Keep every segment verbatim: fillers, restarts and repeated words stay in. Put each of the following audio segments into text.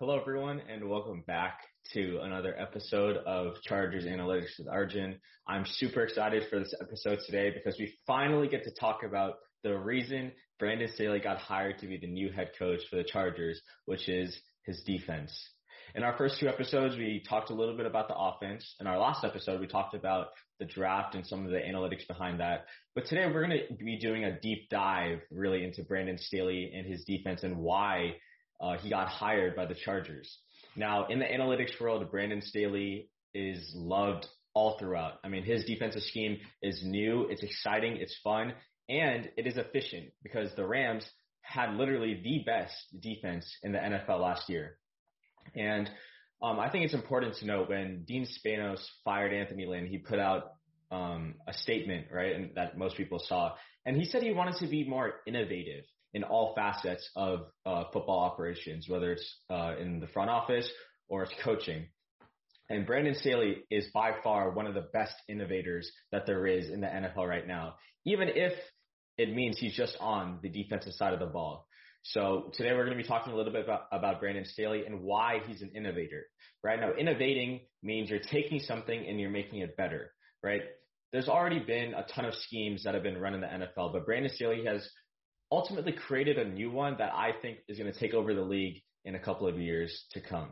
Hello, everyone, and welcome back to another episode of Chargers Analytics with Arjun. I'm super excited for this episode today because we finally get to talk about the reason Brandon Staley got hired to be the new head coach for the Chargers, which is his defense. In our first two episodes, we talked a little bit about the offense. In our last episode, we talked about the draft and some of the analytics behind that. But today we're going to be doing a deep dive really into Brandon Staley and his defense and why uh, he got hired by the Chargers. Now, in the analytics world, Brandon Staley is loved all throughout. I mean, his defensive scheme is new, it's exciting, it's fun, and it is efficient because the Rams had literally the best defense in the N F L last year. And um, I think it's important to note when Dean Spanos fired Anthony Lynn, he put out um, a statement, right, and that most people saw. And he said he wanted to be more innovative in all facets of uh, football operations, whether it's uh, in the front office or it's coaching. And Brandon Staley is by far one of the best innovators that there is in the N F L right now, even if it means he's just on the defensive side of the ball. So today we're going to be talking a little bit about, about Brandon Staley and why he's an innovator. Right now, innovating means you're taking something and you're making it better, right? There's already been a ton of schemes that have been run in the N F L, but Brandon Staley has ultimately created a new one that I think is going to take over the league in a couple of years to come.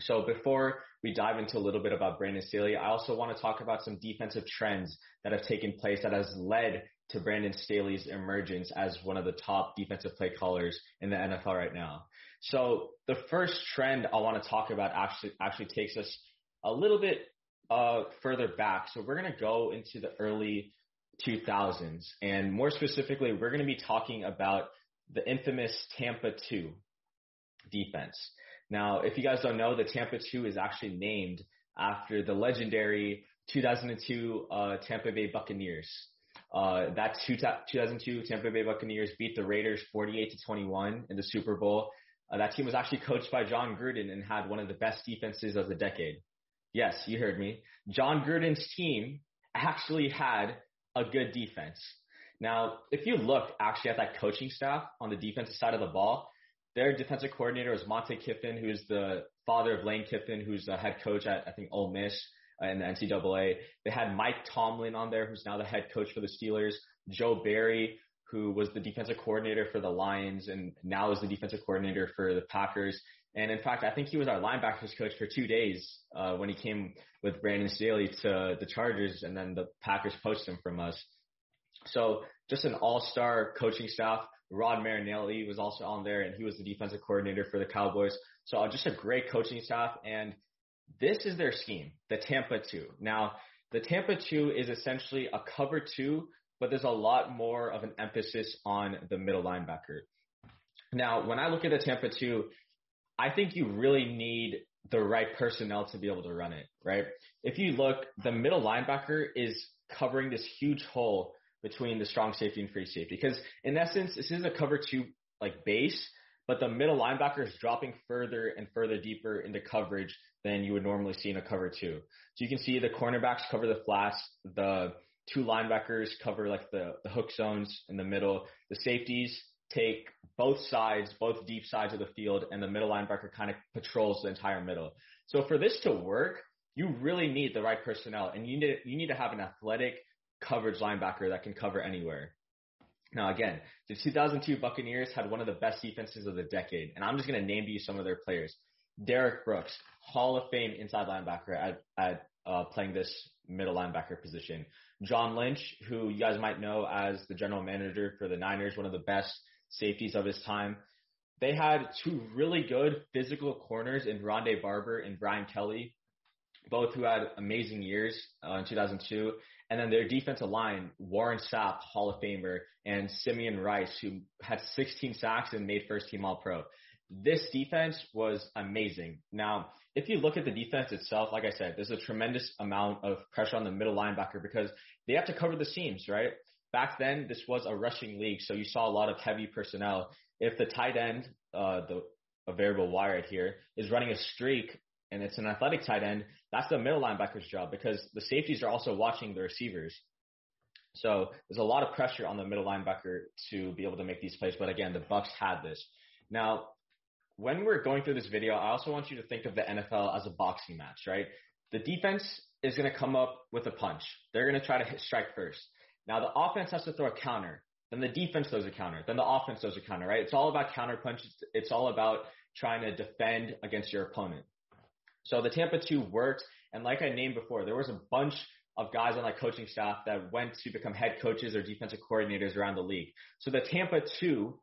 So before we dive into a little bit about Brandon Staley, I also want to talk about some defensive trends that have taken place that has led to Brandon Staley's emergence as one of the top defensive play callers in the N F L right now. So the first trend I want to talk about actually actually takes us a little bit uh, further back. So we're going to go into the early two thousands, and more specifically, we're going to be talking about the infamous Tampa two defense. Now, if you guys don't know, the Tampa two is actually named after the legendary two thousand two uh, Tampa Bay Buccaneers. Uh, that two thousand two Tampa Bay Buccaneers beat the Raiders forty-eight to twenty-one in the Super Bowl. Uh, that team was actually coached by John Gruden and had one of the best defenses of the decade. Yes, you heard me. John Gruden's team actually had a good defense. Now, if you look actually at that coaching staff on the defensive side of the ball, their defensive coordinator was Monte Kiffin, who is the father of Lane Kiffin, who's the head coach at, I think, Ole Miss in the N C double A. They had Mike Tomlin on there, who's now the head coach for the Steelers. Joe Barry, who was the defensive coordinator for the Lions and now is the defensive coordinator for the Packers. And in fact, I think he was our linebackers coach for two days uh, when he came with Brandon Staley to the Chargers, and then the Packers poached him from us. So just an all-star coaching staff. Rod Marinelli was also on there, and he was the defensive coordinator for the Cowboys. So just a great coaching staff. And this is their scheme, the Tampa two. Now, the Tampa two is essentially a cover two, but there's a lot more of an emphasis on the middle linebacker. Now, when I look at the Tampa two, I think you really need the right personnel to be able to run it, right? If you look, the middle linebacker is covering this huge hole between the strong safety and free safety, because in essence, this is a cover two like base, but the middle linebacker is dropping further and further deeper into coverage than you would normally see in a cover two. So you can see the cornerbacks cover the flats, the two linebackers cover like the, the hook zones in the middle, the safeties take both sides, both deep sides of the field, and the middle linebacker kind of patrols the entire middle. So for this to work, you really need the right personnel, and you need, you need to have an athletic coverage linebacker that can cover anywhere. Now, again, the two thousand two Buccaneers had one of the best defenses of the decade, and I'm just going to name to you some of their players. Derek Brooks, Hall of Fame inside linebacker at, at uh, playing this middle linebacker position. John Lynch, who you guys might know as the general manager for the Niners, one of the best safeties of his time. They had two really good physical corners in Ronde Barber and Brian Kelly, both who had amazing years uh, in two thousand two. And then their defensive line, Warren Sapp, Hall of Famer, and Simeon Rice, who had sixteen sacks and made first-team All-Pro. This defense was amazing. Now, if you look at the defense itself, like I said, there's a tremendous amount of pressure on the middle linebacker because they have to cover the seams, right? Back then, this was a rushing league, so you saw a lot of heavy personnel. If the tight end, uh, the a variable wire right here, is running a streak, and it's an athletic tight end, that's the middle linebacker's job because the safeties are also watching the receivers. So there's a lot of pressure on the middle linebacker to be able to make these plays. But again, the Bucs had this. Now, when we're going through this video, I also want you to think of the N F L as a boxing match, right? The defense is going to come up with a punch. They're going to try to hit strike first. Now, the offense has to throw a counter. Then the defense throws a counter. Then the offense throws a counter, right? It's all about counter punches. It's all about trying to defend against your opponent. So the Tampa two worked, and like I named before, there was a bunch of guys on that coaching staff that went to become head coaches or defensive coordinators around the league. So the Tampa two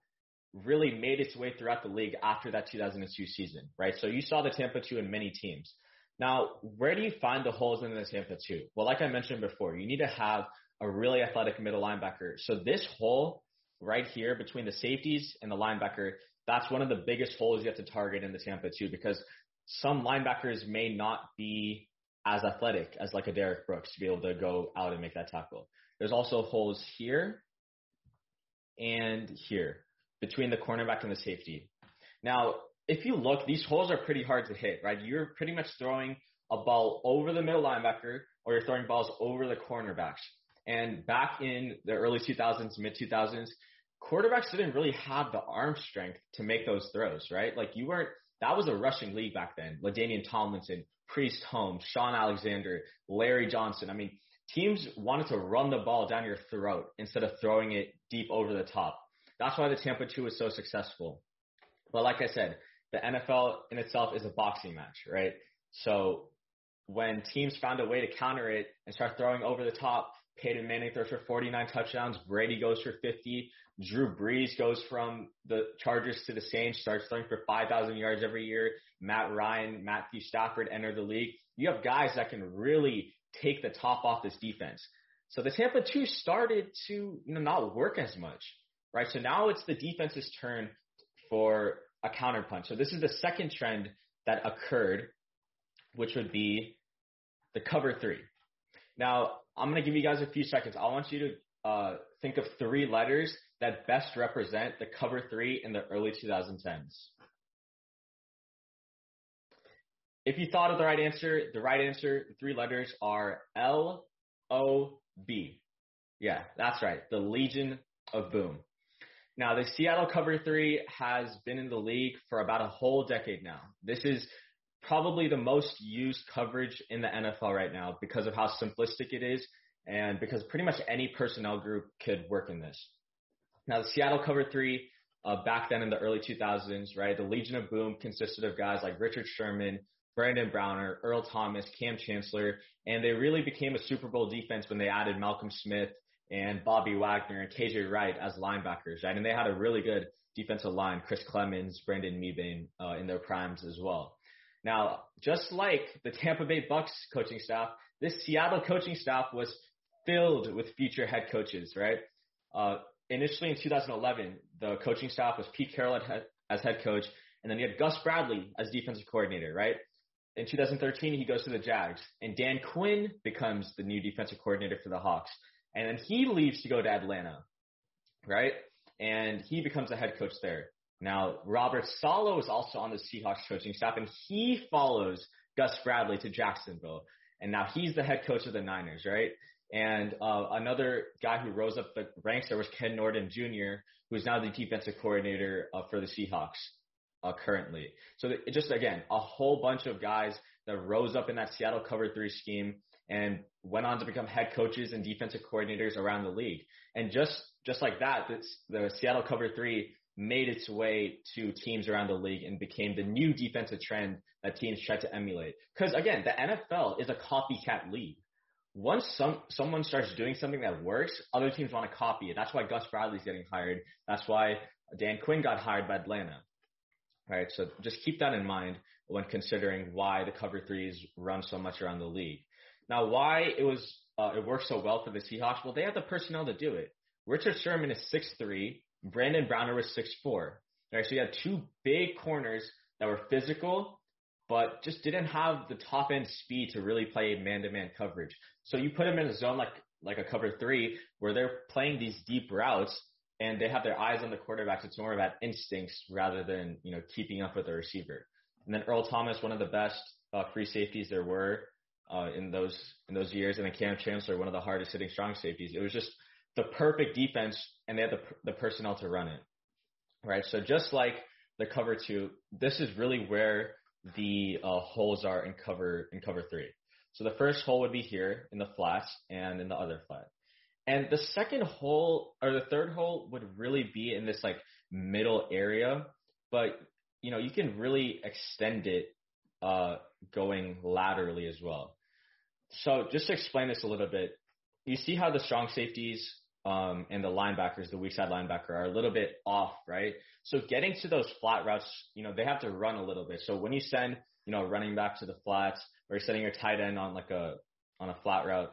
really made its way throughout the league after that two thousand two season, right? So you saw the Tampa two in many teams. Now, where do you find the holes in the Tampa two? Well, like I mentioned before, you need to have a really athletic middle linebacker. So this hole right here between the safeties and the linebacker, that's one of the biggest holes you have to target in the Tampa two because some linebackers may not be as athletic as like a Derek Brooks to be able to go out and make that tackle. There's also holes here and here between the cornerback and the safety. Now, if you look, these holes are pretty hard to hit, right? You're pretty much throwing a ball over the middle linebacker or you're throwing balls over the cornerbacks. And back in the early two thousands, mid two thousands, quarterbacks didn't really have the arm strength to make those throws, right? Like you weren't That was a rushing league back then. LaDainian Tomlinson, Priest Holmes, Sean Alexander, Larry Johnson. I mean, teams wanted to run the ball down your throat instead of throwing it deep over the top. That's why the Tampa two was so successful. But like I said, the N F L in itself is a boxing match, right? So when teams found a way to counter it and start throwing over the top, Peyton Manning throws for forty-nine touchdowns. Brady goes for fifty. Drew Brees goes from the Chargers to the Saints, starts throwing for five thousand yards every year. Matt Ryan, Matthew Stafford enter the league. You have guys that can really take the top off this defense. So the Tampa two started to you know, not work as much, right? So now it's the defense's turn for a counterpunch. So this is the second trend that occurred, which would be the cover three. Now, I'm going to give you guys a few seconds. I want you to uh, think of three letters that best represent the cover three in the early twenty tens. If you thought of the right answer, the right answer, the three letters are L O B. Yeah, that's right. The Legion of Boom. Now, the Seattle cover three has been in the league for about a whole decade now. This is probably the most used coverage in the N F L right now because of how simplistic it is and because pretty much any personnel group could work in this. Now, the Seattle cover three uh, back then in the early two thousands, right? The Legion of Boom consisted of guys like Richard Sherman, Brandon Browner, Earl Thomas, Cam Chancellor, and they really became a Super Bowl defense when they added Malcolm Smith and Bobby Wagner and K J Wright as linebackers, right? And they had a really good defensive line, Chris Clemens, Brandon Mebane, uh, in their primes as well. Now, just like the Tampa Bay Bucs coaching staff, this Seattle coaching staff was filled with future head coaches, right? Uh, initially in two thousand eleven, the coaching staff was Pete Carroll as head coach, and then you had Gus Bradley as defensive coordinator, right? In two thousand thirteen, he goes to the Jags, and Dan Quinn becomes the new defensive coordinator for the Hawks. And then he leaves to go to Atlanta, right? And he becomes a head coach there. Now, Robert Saleh is also on the Seahawks coaching staff, and he follows Gus Bradley to Jacksonville. And now he's the head coach of the Niners, right? And uh, another guy who rose up the ranks there was Ken Norton Junior, who is now the defensive coordinator uh, for the Seahawks uh, currently. So it just, again, a whole bunch of guys that rose up in that Seattle cover three scheme and went on to become head coaches and defensive coordinators around the league. And just just like that, the Seattle cover three made its way to teams around the league and became the new defensive trend that teams tried to emulate. Because, again, the N F L is a copycat league. Once some someone starts doing something that works, other teams want to copy it. That's why Gus Bradley's getting hired. That's why Dan Quinn got hired by Atlanta. All right, so just keep that in mind when considering why the cover threes run so much around the league. Now, why it was uh, it worked so well for the Seahawks? Well, they had the personnel to do it. Richard Sherman is six three. Brandon Browner was six four. Right, so you had two big corners that were physical, but just didn't have the top end speed to really play man-to-man coverage. So you put them in a zone like like a cover three, where they're playing these deep routes and they have their eyes on the quarterback. It's more about instincts rather than you know keeping up with the receiver. And then Earl Thomas, one of the best uh, free safeties there were. Uh, in those in those years, and then Cam Chancellor, one of the hardest hitting strong safeties. It was just the perfect defense, and they had the the personnel to run it, right? So just like the cover two, this is really where the uh, holes are in cover in cover three. So the first hole would be here in the flats and in the other flat, and the second hole or the third hole would really be in this like middle area, but you know you can really extend it uh, going laterally as well. So just to explain this a little bit, you see how the strong safeties um, and the linebackers, the weak side linebacker, are a little bit off, right? So getting to those flat routes, you know, they have to run a little bit. So when you send, you know, running back to the flats or you're sending your tight end on like a on a flat route,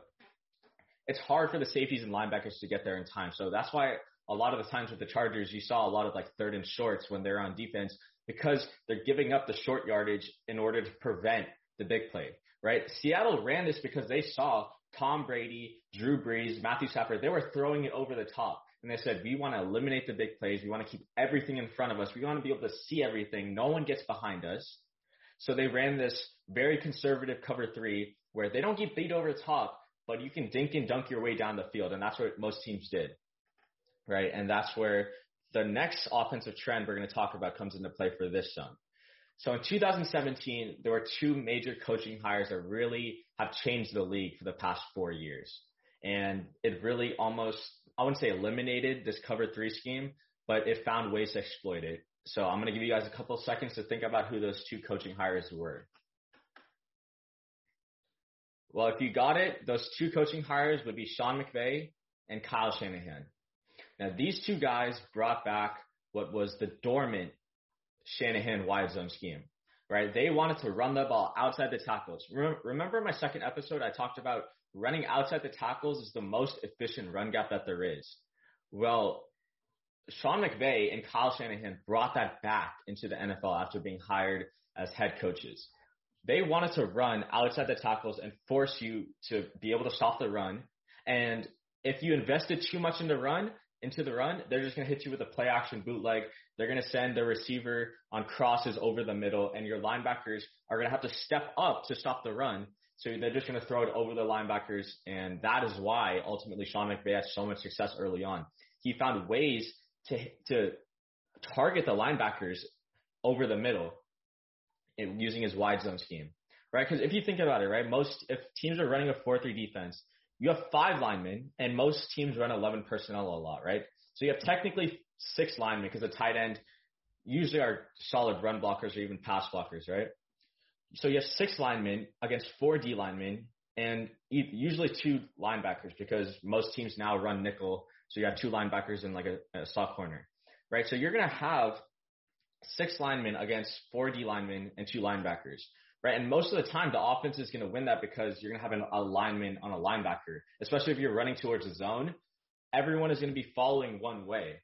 it's hard for the safeties and linebackers to get there in time. So that's why a lot of the times with the Chargers, you saw a lot of like third and shorts when they're on defense because they're giving up the short yardage in order to prevent the big play, right? Seattle ran this because they saw Tom Brady, Drew Brees, Matthew Stafford, they were throwing it over the top. And they said, we want to eliminate the big plays. We want to keep everything in front of us. We want to be able to see everything. No one gets behind us. So they ran this very conservative cover three where they don't get beat over the top, but you can dink and dunk your way down the field. And that's what most teams did, right? And that's where the next offensive trend we're going to talk about comes into play for this zone. So in two thousand seventeen, there were two major coaching hires that really have changed the league for the past four years. And it really almost, I wouldn't say eliminated this cover three scheme, but it found ways to exploit it. So I'm going to give you guys a couple seconds to think about who those two coaching hires were. Well, if you got it, those two coaching hires would be Sean McVay and Kyle Shanahan. Now, these two guys brought back what was the dormant Shanahan wide zone scheme, right? They wanted to run the ball outside the tackles. Re- remember my second episode, I talked about running outside the tackles is the most efficient run gap that there is. Well, Sean McVay and Kyle Shanahan brought that back into the N F L after being hired as head coaches. They wanted to run outside the tackles and force you to be able to stop the run. And if you invested too much in the run, into the run, they're just going to hit you with a play action bootleg. They're going to send the receiver on crosses over the middle, and your linebackers are going to have to step up to stop the run. So they're just going to throw it over the linebackers, and that is why ultimately Sean McVay had so much success early on. He found ways to to target the linebackers over the middle and using his wide zone scheme, right? Because if you think about it, right, most if teams are running a four three defense, you have five linemen, and most teams run eleven personnel a lot, right? So you have technically six linemen because the tight end usually are solid run blockers or even pass blockers, right? So you have six linemen against four D linemen and usually two linebackers because most teams now run nickel. So you have two linebackers and like a, a soft corner, right? So you're going to have six linemen against four D linemen and two linebackers, right? And most of the time the offense is going to win that because you're going to have an, a lineman on a linebacker, especially if you're running towards the zone. Everyone is going to be following one way,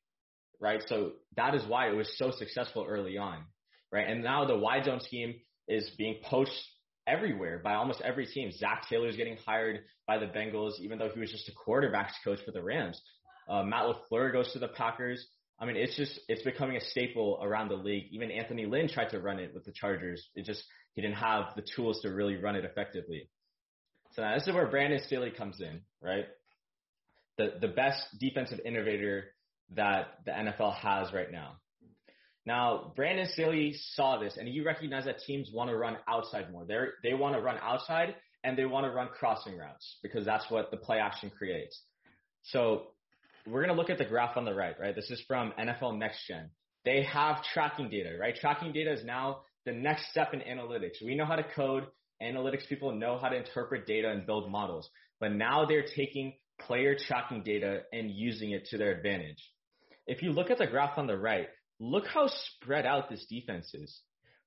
right? So that is why it was so successful early on, right? And now the wide zone scheme is being poached everywhere by almost every team. Zach Taylor is getting hired by the Bengals, even though he was just a quarterbacks coach for the Rams. Uh, Matt LaFleur goes to the Packers. I mean, it's just, it's becoming a staple around the league. Even Anthony Lynn tried to run it with the Chargers. It just, he didn't have the tools to really run it effectively. So now this is where Brandon Staley comes in, right? The, the best defensive innovator that the N F L has right now. Now, Brandon Staley saw this, and he recognized that teams want to run outside more. They're, they want to run outside, and they want to run crossing routes because that's what the play action creates. So we're going to look at the graph on the right, right? This is from N F L Next Gen. They have tracking data, right? Tracking data is now the next step in analytics. We know how to code. Analytics people know how to interpret data and build models. But now they're taking player tracking data and using it to their advantage. If you look at the graph on the right, look how spread out this defense is.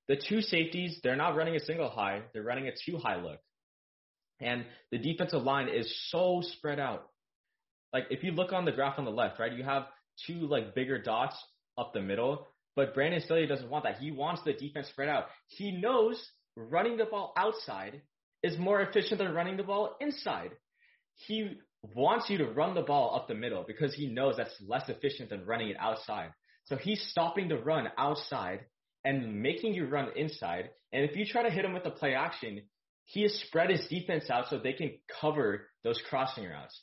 The two safeties, they're not running a single high. They're running a two high look. And the defensive line is so spread out. Like if you look on the graph on the left, right, you have two like bigger dots up the middle, but Brandon Staley doesn't want that. He wants the defense spread out. He knows running the ball outside is more efficient than running the ball inside. He wants you to run the ball up the middle because he knows that's less efficient than running it outside. So he's stopping the run outside and making you run inside. And if you try to hit him with the play action, he has spread his defense out so they can cover those crossing routes.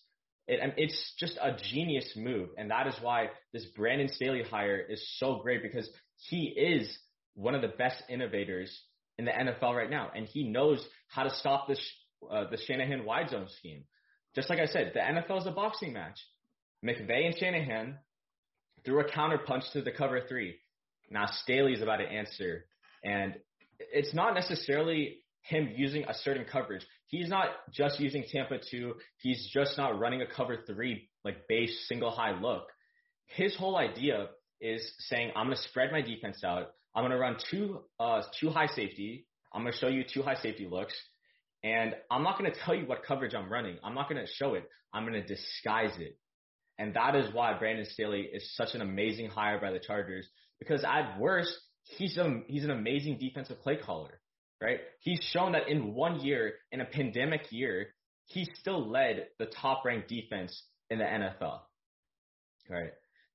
It, and it's just a genius move. And that is why this Brandon Staley hire is so great, because he is one of the best innovators in the N F L right now. And he knows how to stop this, uh, the Shanahan wide zone scheme. Just like I said, the N F L is a boxing match. McVay and Shanahan threw a counterpunch to the cover three. Now Staley's about to answer. And it's not necessarily him using a certain coverage. He's not just using Tampa two. He's just not running a cover three, like base single high look. His whole idea is saying, I'm going to spread my defense out. I'm going to run two, uh, two high safety. I'm going to show you two high safety looks. And I'm not going to tell you what coverage I'm running. I'm not going to show it. I'm going to disguise it. And that is why Brandon Staley is such an amazing hire by the Chargers, because at worst, he's a, he's an amazing defensive play caller, right? He's shown that in one year, in a pandemic year, he still led the top-ranked defense in the N F L, right?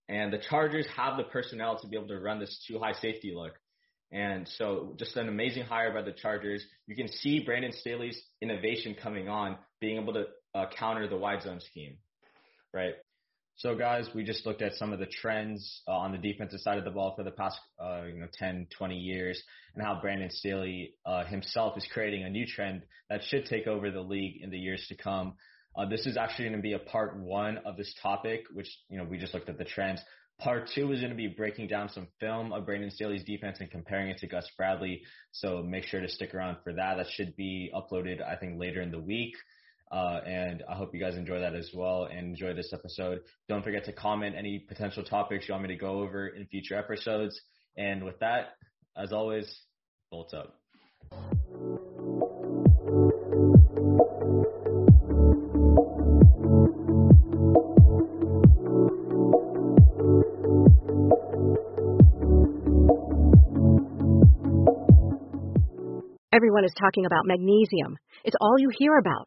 And the Chargers have the personnel to be able to run this two-high safety look. And so just an amazing hire by the Chargers. You can see Brandon Staley's innovation coming on, being able to uh, counter the wide zone scheme, right? So, guys, we just looked at some of the trends uh, on the defensive side of the ball for the past uh, you know, ten, twenty years, and how Brandon Staley uh, himself is creating a new trend that should take over the league in the years to come. Uh, this is actually going to be a part one of this topic, which, you know, we just looked at the trends. Part two is going to be breaking down some film of Brandon Staley's defense and comparing it to Gus Bradley. So make sure to stick around for that. That should be uploaded, I think, later in the week. Uh, and I hope you guys enjoy that as well and enjoy this episode. Don't forget to comment any potential topics you want me to go over in future episodes. And with that, as always, bolts up. Everyone is talking about magnesium. It's all you hear about.